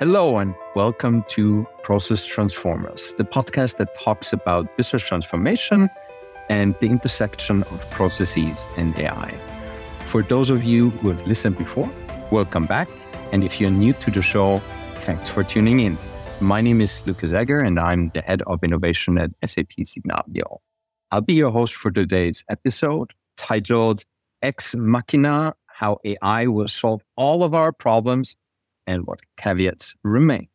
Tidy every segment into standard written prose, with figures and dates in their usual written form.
Hello and welcome to Process Transformers, the podcast that talks about business transformation and the intersection of processes and AI. For those of you who have listened before, welcome back. And if you're new to the show, thanks for tuning in. My name is Lukas Egger and I'm the head of innovation at SAP Signavio. I'll be your host for today's episode titled Ex Machina, How AI Will Solve All of Our Problems and What Caveats Remain.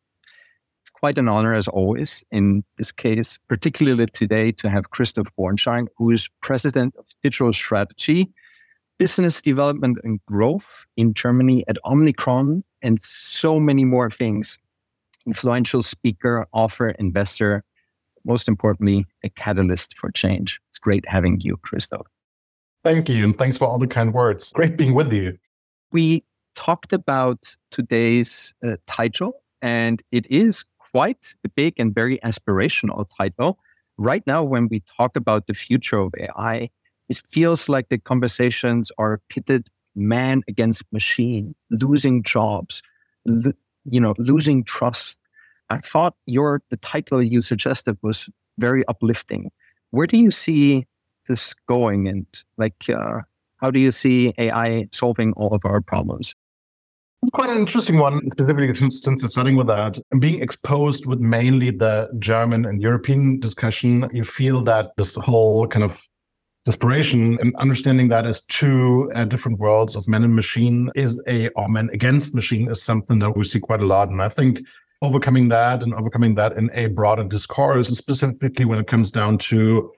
It's quite an honor, as always, in this case, particularly today, to have Christoph Bornschein, who is President of Digital Strategy, Business Development and Growth in Germany at Omnicron, and so many more things. Influential speaker, author, investor, most importantly, a catalyst for change. It's great having you, Christoph. Thank you, and thanks for all the kind words. Great being with you. We talked about today's title, and it is quite a big and very aspirational title. Right now, when we talk about the future of AI, it feels like the conversations are pitted man against machine, losing jobs, losing trust. I thought the title you suggested was very uplifting. Where do you see this going, and how do you see AI solving all of our problems? Quite an interesting one, specifically since you're starting with that. And being exposed with mainly the German and European discussion, you feel that this whole kind of desperation and understanding that as two different worlds of man and machine or man against machine is something that we see quite a lot. And I think overcoming that in a broader discourse, specifically when it comes down to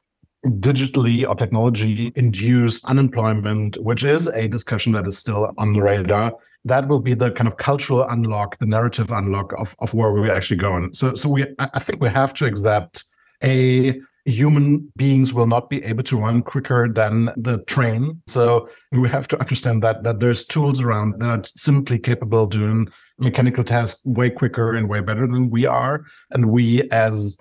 digitally or technology-induced unemployment, which is a discussion that is still on the radar, that will be the kind of cultural unlock, the narrative unlock of where we're actually going. So I think we have to accept human beings will not be able to run quicker than the train. So we have to understand that there's tools around that are simply capable of doing mechanical tasks way quicker and way better than we are. And we as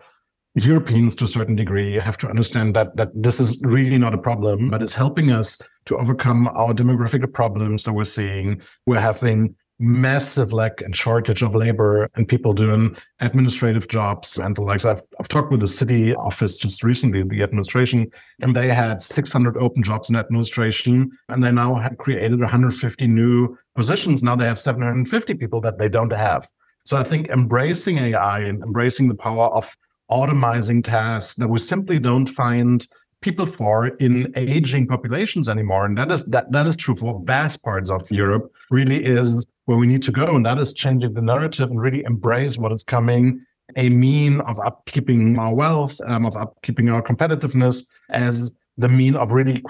Europeans, to a certain degree, have to understand that this is really not a problem, but it's helping us to overcome our demographic problems that we're seeing. We're having massive lack and shortage of labor and people doing administrative jobs and the likes. I've talked with the city office just recently, the administration, and they had 600 open jobs in administration, and they now have created 150 new positions. Now they have 750 people that they don't have. So I think embracing AI and embracing the power of automizing tasks that we simply don't find people for in aging populations anymore. And that is true for vast parts of Europe, really is where we need to go. And that is changing the narrative and really embrace what is coming, a mean of upkeeping our wealth, of upkeeping our competitiveness as the mean of really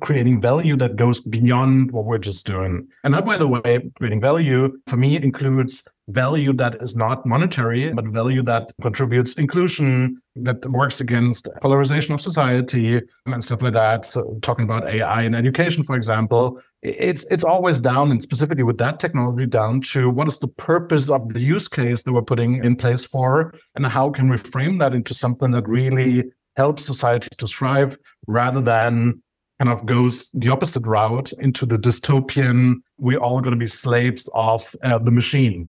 creating value that goes beyond what we're just doing. And that, by the way, creating value for me includes value that is not monetary, but value that contributes inclusion, that works against polarization of society and stuff like that. So talking about AI in education, for example, it's always down, and specifically with that technology, down to what is the purpose of the use case that we're putting in place for, and how can we frame that into something that really helps society to thrive, rather than kind of goes the opposite route into the dystopian, we're all going to be slaves of the machine.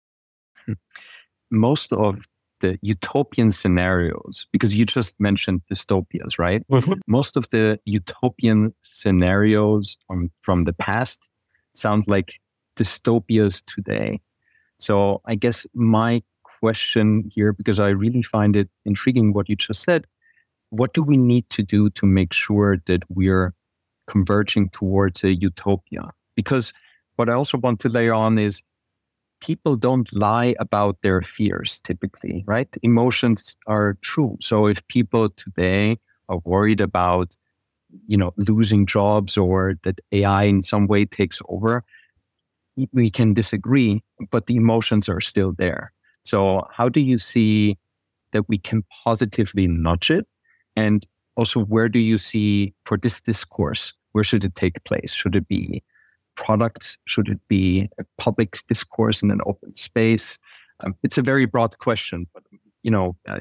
Most of the utopian scenarios, because you just mentioned dystopias, right? Most of the utopian scenarios from the past sound like dystopias today. So I guess my question here, because I really find it intriguing what you just said, what do we need to do to make sure that we're converging towards a utopia? Because what I also want to layer on is people don't lie about their fears typically, right? Emotions are true. So if people today are worried about, losing jobs or that AI in some way takes over, we can disagree, but the emotions are still there. So how do you see that we can positively nudge it? And also, where do you see for this discourse, where should it take place? Should it be products? Should it be a public discourse in an open space? It's a very broad question, but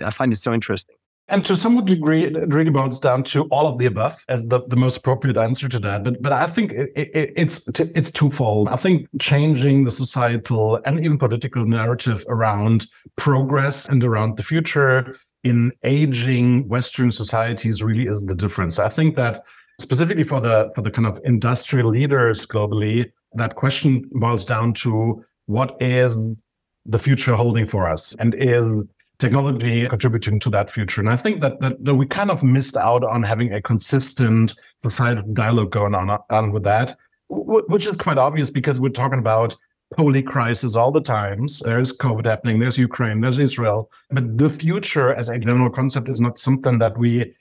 I find it so interesting. And to some degree, it really boils down to all of the above as the most appropriate answer to that. But I think it's twofold. I think changing the societal and even political narrative around progress and around the future in aging Western societies really is the difference. I think that specifically for the kind of industrial leaders globally, that question boils down to what is the future holding for us, and is technology contributing to that future. And I think that we kind of missed out on having a consistent societal dialogue going on with that, which is quite obvious because we're talking about polycrisis all the times. There's COVID happening, there's Ukraine, there's Israel. But the future as a general concept is not something that we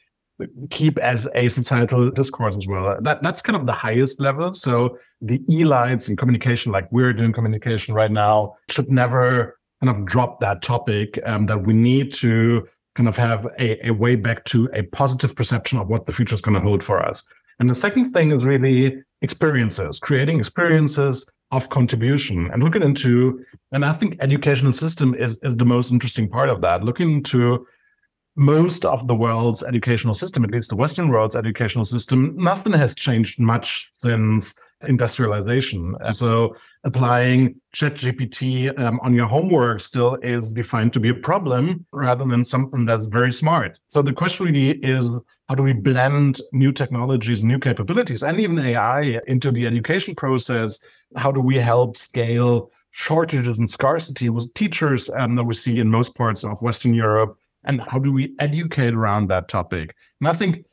keep as a societal discourse as well. That's kind of the highest level. So the elites in communication, like we're doing communication right now, should never kind of drop that topic, that we need to kind of have a way back to a positive perception of what the future is going to hold for us. And the second thing is really experiences, creating experiences of contribution and looking into, and I think educational system is the most interesting part of that, looking into most of the world's educational system, at least the Western world's educational system. Nothing has changed much since industrialization. And so applying ChatGPT on your homework still is defined to be a problem rather than something that's very smart. So the question really is, how do we blend new technologies, new capabilities, and even AI into the education process? How do we help scale shortages and scarcity with teachers that we see in most parts of Western Europe? And how do we educate around that topic? And I think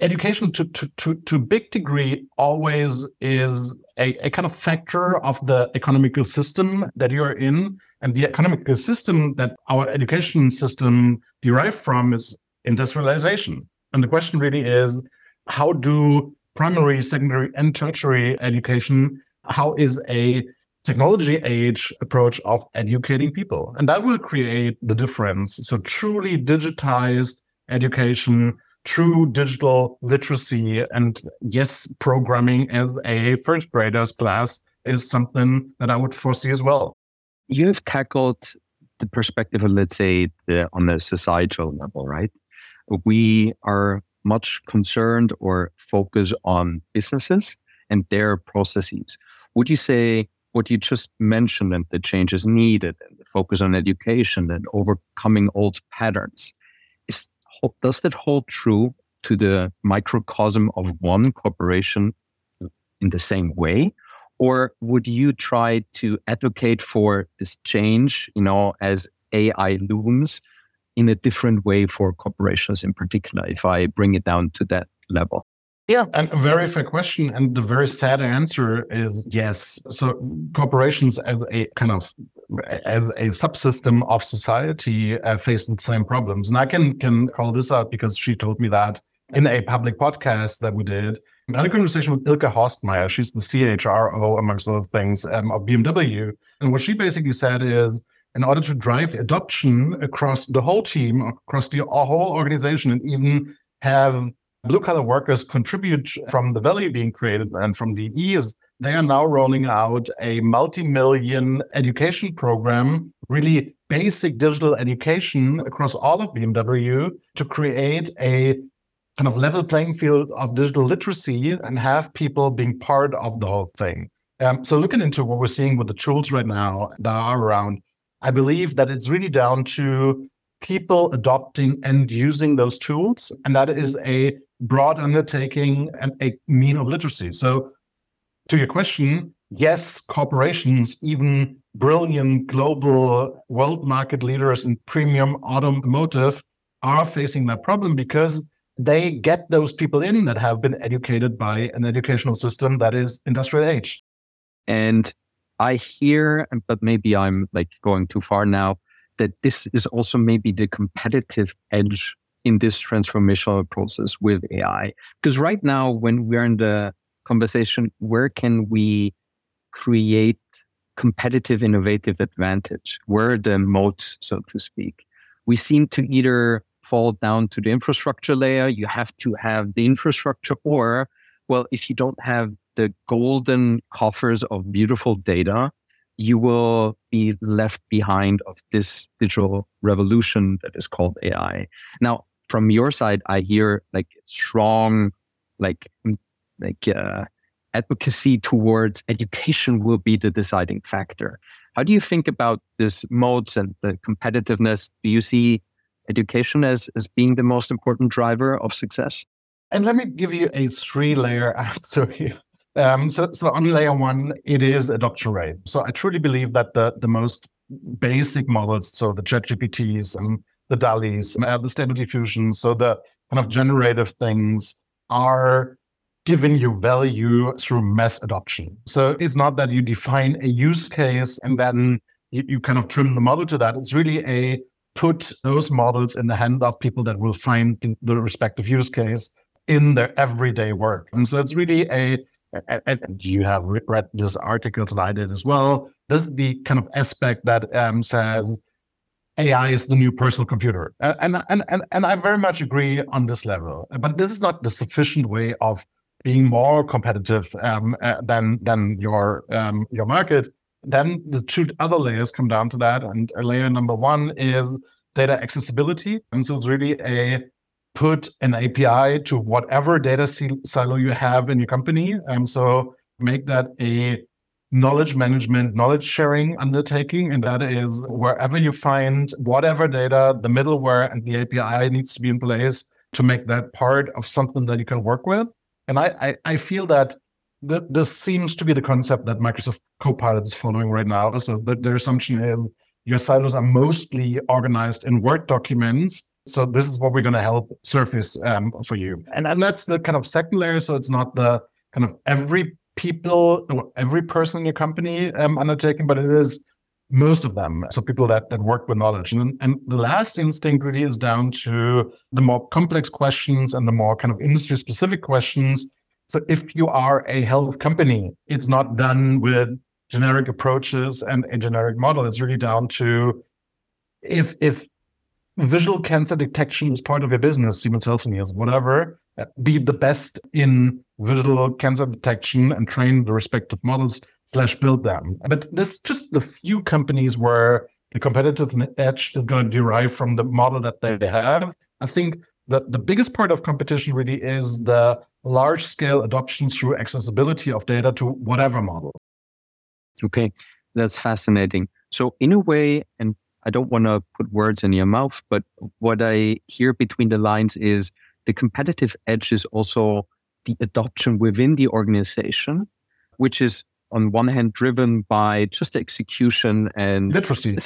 education to a big degree always is a kind of factor of the economical system that you're in. And the economical system that our education system derived from is industrialization. And the question really is, how do primary, secondary, and tertiary education, how is a technology age approach of educating people? And that will create the difference. So truly digitized education, true digital literacy, and yes, programming as a first grader's class is something that I would foresee as well. You have tackled the perspective of, let's say, on the societal level, right? We are much concerned or focused on businesses and their processes. Would you say what you just mentioned and the changes needed and the focus on education and overcoming old patterns, does that hold true to the microcosm of one corporation in the same way? Or would you try to advocate for this change, as AI looms in a different way for corporations in particular, if I bring it down to that level? Yeah, and a very fair question. And the very sad answer is yes. So corporations as a subsystem of society face the same problems. And I can call this out because she told me that in a public podcast that we did. I had a conversation with Ilka Horstmeier. She's the CHRO, amongst other things, of BMW. And what she basically said is, in order to drive adoption across the whole team, across the whole organization, and even have blue-collar workers contribute from the value being created and from the EEs, they are now rolling out a multi-million education program, really basic digital education across all of BMW to create a kind of level playing field of digital literacy and have people being part of the whole thing. So looking into what we're seeing with the tools right now that are around, I believe that it's really down to people adopting and using those tools. And that is a broad undertaking and a mean of literacy. So to your question, yes, corporations, even brilliant global world market leaders in premium automotive, are facing that problem because they get those people in that have been educated by an educational system that is industrial age. And I hear, but maybe I'm going too far now, that this is also maybe the competitive edge in this transformational process with AI. Because right now, when we're in the conversation, where can we create competitive, innovative advantage? Where are the moats, so to speak? We seem to either fall down to the infrastructure layer, you have to have the infrastructure, or, well, if you don't have the golden coffers of beautiful data, you will be left behind of this digital revolution that is called AI. Now, from your side, I hear like strong, advocacy towards education will be the deciding factor. How do you think about this moats and the competitiveness? Do you see education as being the most important driver of success? And let me give you a three-layer answer here. So on layer one, it is adoption rate. So I truly believe that the most basic models, so the ChatGPTs and the DALYs and the Stable Diffusion, so the kind of generative things are giving you value through mass adoption. So it's not that you define a use case and then you kind of trim the model to that. It's really a put those models in the hand of people that will find the respective use case in their everyday work. And so it's really and you have read this article that I did as well. This is the kind of aspect that says AI is the new personal computer. And I very much agree on this level. But this is not the sufficient way of being more competitive than your market. Then the two other layers come down to that. And layer number one is data accessibility. And so it's really a put an API to whatever data silo you have in your company. So make that a knowledge management, knowledge sharing undertaking. And that is wherever you find whatever data, the middleware and the API needs to be in place to make that part of something that you can work with. And I feel that this seems to be the concept that Microsoft Copilot is following right now. So their assumption is your silos are mostly organized in Word documents. So this is what we're going to help surface for you. And that's the kind of second layer. So it's not the kind of every person in your company undertaking, but it is most of them. So people that work with knowledge. And the last instinct really is down to the more complex questions and the more kind of industry specific questions. So if you are a health company, it's not done with generic approaches and a generic model. It's really down to if visual cancer detection is part of your business, Siemens Healthineers, whatever, be the best in visual cancer detection and train the respective models / build them. But there's just the few companies where the competitive edge is going to derive from the model that they have. I think that the biggest part of competition really is the large-scale adoption through accessibility of data to whatever model. Okay, that's fascinating. So in a way, and I don't want to put words in your mouth, but what I hear between the lines is the competitive edge is also the adoption within the organization, which is on one hand driven by just execution and literacy,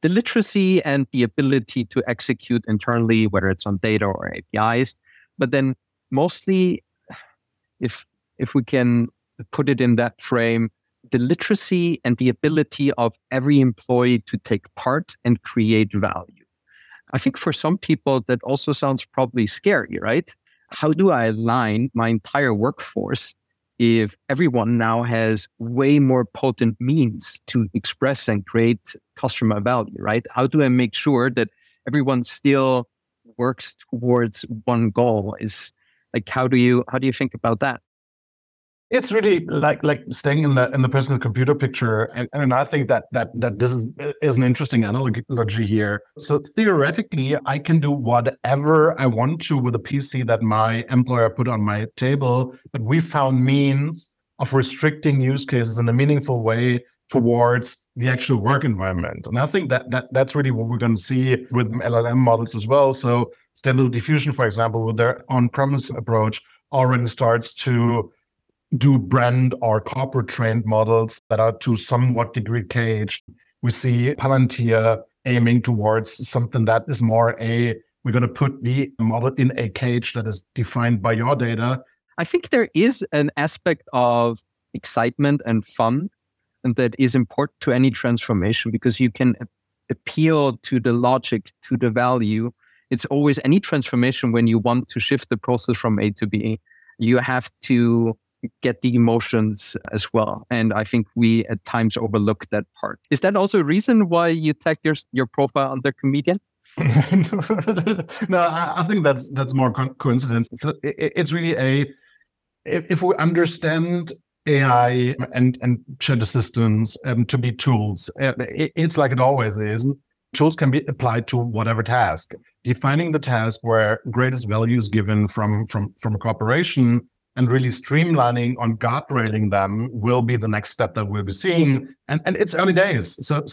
the literacy and the ability to execute internally, whether it's on data or APIs. But then mostly, if we can put it in that frame, the literacy and the ability of every employee to take part and create value. I think for some people that also sounds probably scary, right? How do I align my entire workforce if everyone now has way more potent means to express and create customer value, right? How do I make sure that everyone still works towards one goal? Is like, how do you think about that? It's really like staying in the personal computer picture, and I think that this is an interesting analogy here. So theoretically, I can do whatever I want to with a PC that my employer put on my table, but we found means of restricting use cases in a meaningful way towards the actual work environment. And I think that's really what we're going to see with LLM models as well. So Stable Diffusion, for example, with their on-premise approach, already starts to do brand or corporate trained models that are to somewhat degree caged. We see Palantir aiming towards something that is more we're going to put the model in a cage that is defined by your data. I think there is an aspect of excitement and fun, and that is important to any transformation because you can appeal to the logic, to the value. It's always any transformation when you want to shift the process from A to B, you have to get the emotions as well. And I think we at times overlook that part. Is that also a reason why you tagged your profile under comedian? No, I think that's more coincidence. So it's really if we understand AI and chat assistants to be tools, it's like it always is. Tools can be applied to whatever task. Defining the task where greatest value is given from a corporation and really streamlining on guardrailing them will be the next step that we'll be seeing. And it's early days. So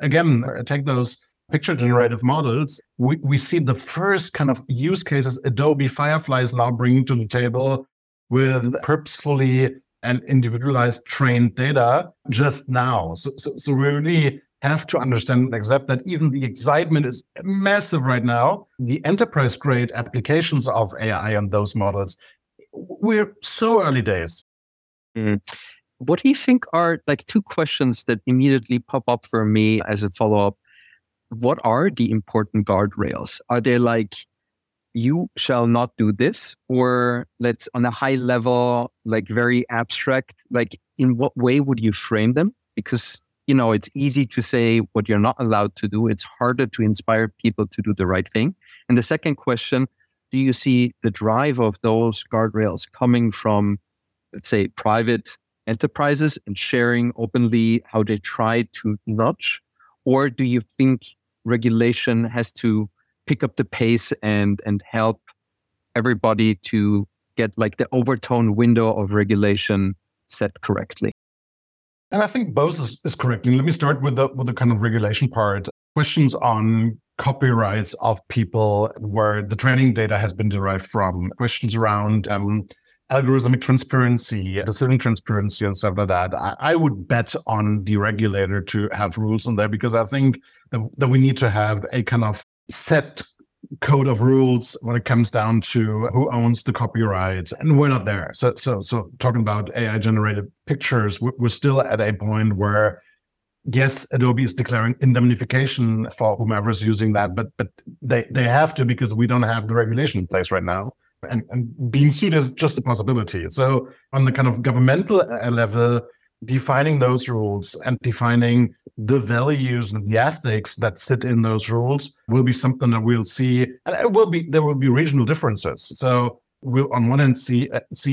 again, take those picture generative models. We see the first kind of use cases Adobe Firefly is now bringing to the table with purposefully and individualized trained data just now. So we really have to understand and accept that even the excitement is massive right now. The enterprise-grade applications of AI on those models, we're so early days. Mm. What do you think are two questions that immediately pop up for me as a follow-up? What are the important guardrails? Are they you shall not do this, or let's on a high level, very abstract, in what way would you frame them? Because, it's easy to say what you're not allowed to do. It's harder to inspire people to do the right thing. And the second question, do you see the drive of those guardrails coming from, let's say, private enterprises and sharing openly how they try to nudge? Or do you think regulation has to pick up the pace and help everybody to get the overtone window of regulation set correctly? And I think both is correct. And let me start with the kind of regulation part. Questions on copyrights of people where the training data has been derived from. Questions around algorithmic transparency, decision transparency, and stuff like that. I would bet on the regulator to have rules on there, because I think that we need to have a kind of set code of rules when it comes down to who owns the copyright, and we're not there. So talking about AI-generated pictures, we're still at a point where, yes, Adobe is declaring indemnification for whomever is using that, but they have to, because we don't have the regulation in place right now. And being sued is just a possibility. So on the kind of governmental level, defining those rules and defining the values and the ethics that sit in those rules will be something that we'll see, and there will be regional differences. So we'll on one hand see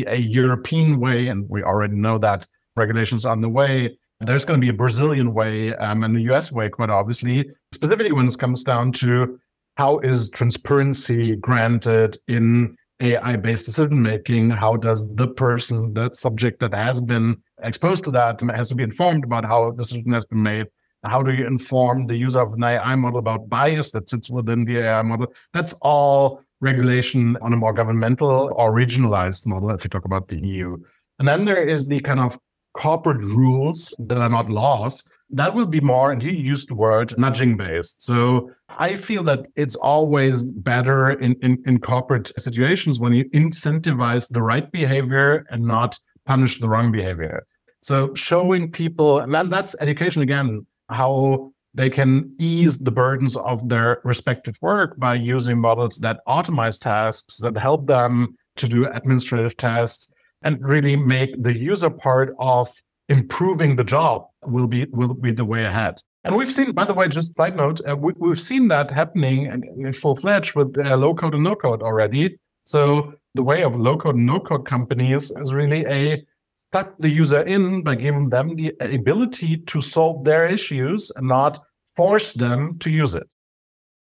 a European way, and we already know that regulations on the way. There's going to be a Brazilian way and the US way, quite obviously. Specifically, when it comes down to how is transparency granted in AI-based decision-making, how does the person, the subject that has been exposed to that, has to be informed about how a decision has been made? How do you inform the user of an AI model about bias that sits within the AI model? That's all regulation on a more governmental or regionalized model, if you talk about the EU. And then there is the kind of corporate rules that are not laws. That will be more, and you used the word, nudging-based. So I feel that it's always better in corporate situations when you incentivize the right behavior and not punish the wrong behavior. So showing people, and that's education again, how they can ease the burdens of their respective work by using models that automate tasks, that help them to do administrative tasks, and really make the user part of improving the job will be the way ahead. And we've seen, by the way, just side note, we've seen that happening in full-fledged with low-code and no-code already. So the way of low-code and no-code companies is really a step the user in by giving them the ability to solve their issues and not force them to use it.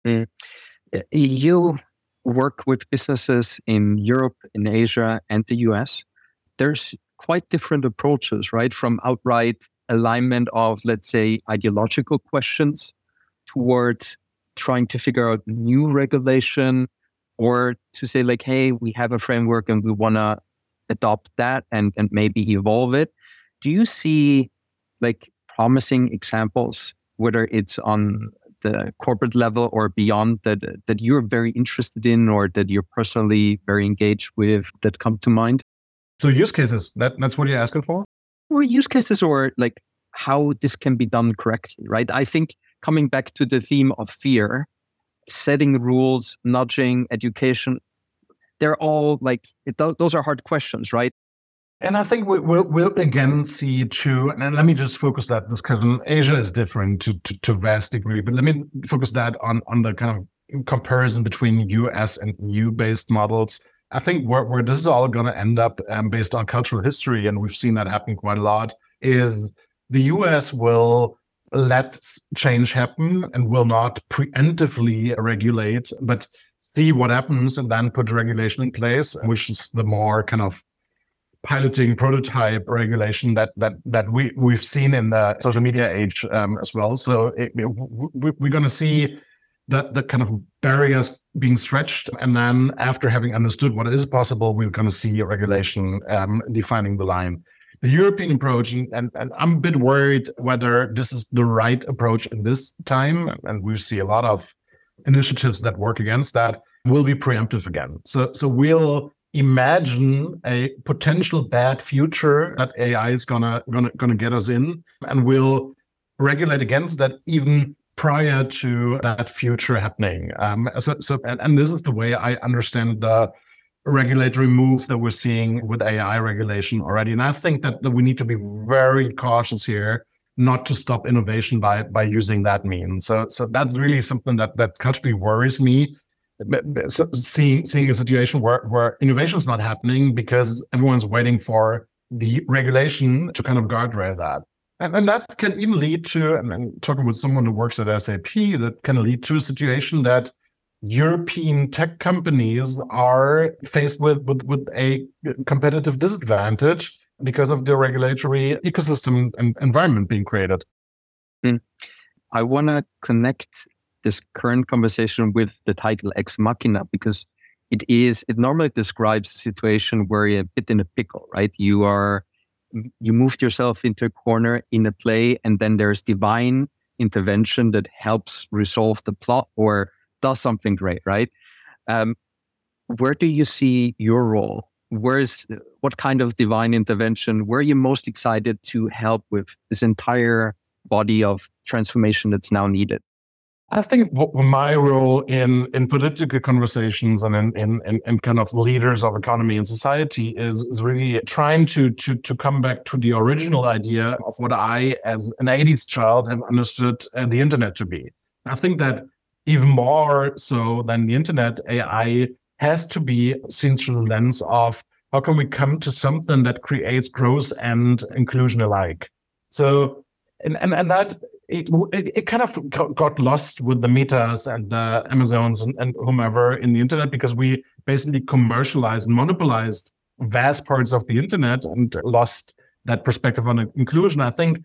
Mm. You work with businesses in Europe, in Asia, and the US. There's quite different approaches, right? From outright alignment of, let's say, ideological questions towards trying to figure out new regulation, or to say hey, we have a framework and we want to adopt that and maybe evolve it. Do you see promising examples, whether it's on the corporate level or beyond, that you're very interested in or that you're personally very engaged with, that come to mind? So use cases, that's what you're asking for? Or use cases, or how this can be done correctly, right? I think coming back to the theme of fear, setting rules, nudging, education, they're all those are hard questions, right? And I think we'll again see too, and let me just focus that discussion. Asia is different to a vast degree, but let me focus that on the kind of comparison between US and EU-based models. I think where this is all going to end up, based on cultural history, and we've seen that happen quite a lot, is the US will let change happen and will not preemptively regulate, but see what happens and then put regulation in place, which is the more kind of piloting prototype regulation that we've seen in the social media age as well. So we're going to see that the kind of barriers being stretched. And then after having understood what is possible, we're going to see a regulation defining the line. The European approach, and I'm a bit worried whether this is the right approach at this time, and we see a lot of initiatives that work against that, will be preemptive again. So we'll imagine a potential bad future that AI is gonna get us in, and we'll regulate against that even prior to that future happening. So this is the way I understand the regulatory move that we're seeing with AI regulation already. And I think that we need to be very cautious here, not to stop innovation by using that means. So that's really something that culturally worries me. So seeing a situation where innovation is not happening because everyone's waiting for the regulation to kind of guardrail that. And that can even lead to, and I'm talking with someone who works at SAP, that can lead to a situation that European tech companies are faced with a competitive disadvantage because of the regulatory ecosystem and environment being created. I want to connect this current conversation with the title Ex Machina, because it normally describes a situation where you're a bit in a pickle, right? You moved yourself into a corner in a play, and then there's divine intervention that helps resolve the plot or does something great, right? Where do you see your role? What kind of divine intervention? Where are you most excited to help with this entire body of transformation that's now needed? I think my role in political conversations and in kind of leaders of economy and society is really trying to come back to the original idea of what I, as an 80s child, have understood the internet to be. I think that even more so than the internet, AI has to be seen through the lens of how can we come to something that creates growth and inclusion alike. So, and that it kind of got lost with the Metas and the Amazons and whomever in the internet, because we basically commercialized and monopolized vast parts of the internet and lost that perspective on inclusion. I think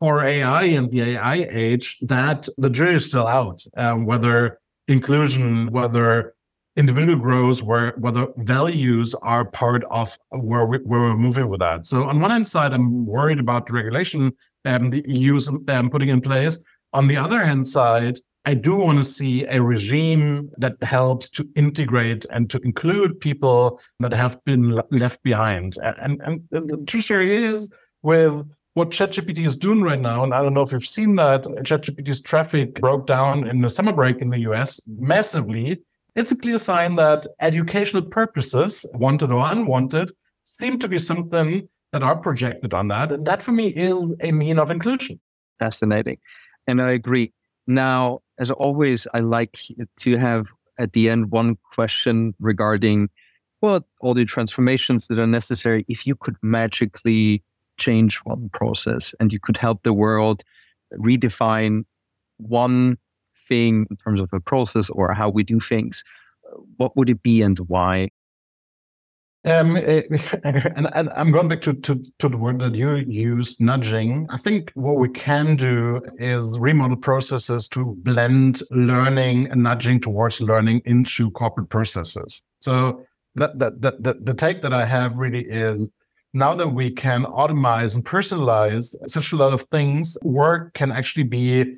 for AI and the AI age, that the jury is still out, whether inclusion, whether individual growth, whether values are part of where we're moving with that. So on one hand side, I'm worried about the regulation the EU's putting in place. On the other hand side, I do want to see a regime that helps to integrate and to include people that have been left behind. And the truth here is with what ChatGPT is doing right now, and I don't know if you've seen that, ChatGPT's traffic broke down in the summer break in the US massively. It's a clear sign that educational purposes, wanted or unwanted, seem to be something that are projected on that. And that for me is a mean of inclusion. Fascinating. And I agree. Now, as always, I like to have at the end one question regarding all the transformations that are necessary. If you could magically change one process and you could help the world redefine one thing in terms of a process or how we do things, what would it be and why? And I'm going back to the word that you used, nudging. I think what we can do is remodel processes to blend learning and nudging towards learning into corporate processes. So the take that I have really is, now that we can automate and personalize such a lot of things, work can actually be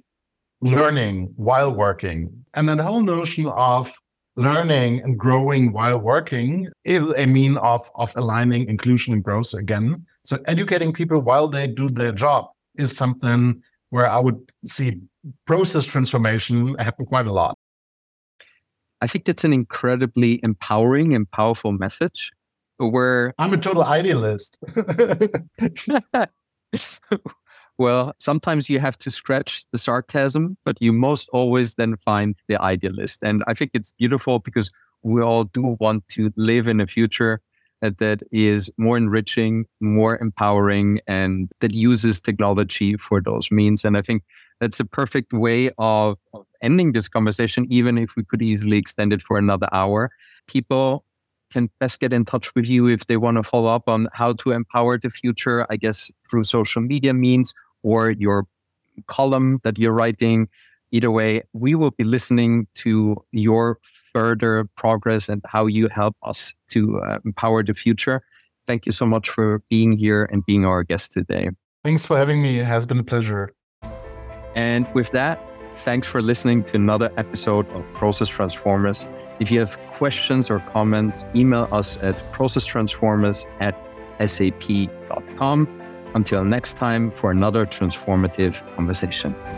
learning while working. And that whole notion of learning and growing while working is a mean of aligning inclusion and growth again. So educating people while they do their job is something where I would see process transformation happen quite a lot. I think that's an incredibly empowering and powerful message. Where I'm a total idealist. Well, sometimes you have to scratch the sarcasm, but you most always then find the idealist. And I think it's beautiful because we all do want to live in a future that is more enriching, more empowering, and that uses technology for those means. And I think that's a perfect way of ending this conversation, even if we could easily extend it for another hour. People can best get in touch with you if they want to follow up on how to empower the future, I guess, through social media means or your column that you're writing. Either way, we will be listening to your further progress and how you help us to empower the future. Thank you so much for being here and being our guest today. Thanks for having me. It has been a pleasure. And with that, thanks for listening to another episode of Process Transformers. If you have questions or comments, email us at processtransformers@sap.com. Until next time for another transformative conversation.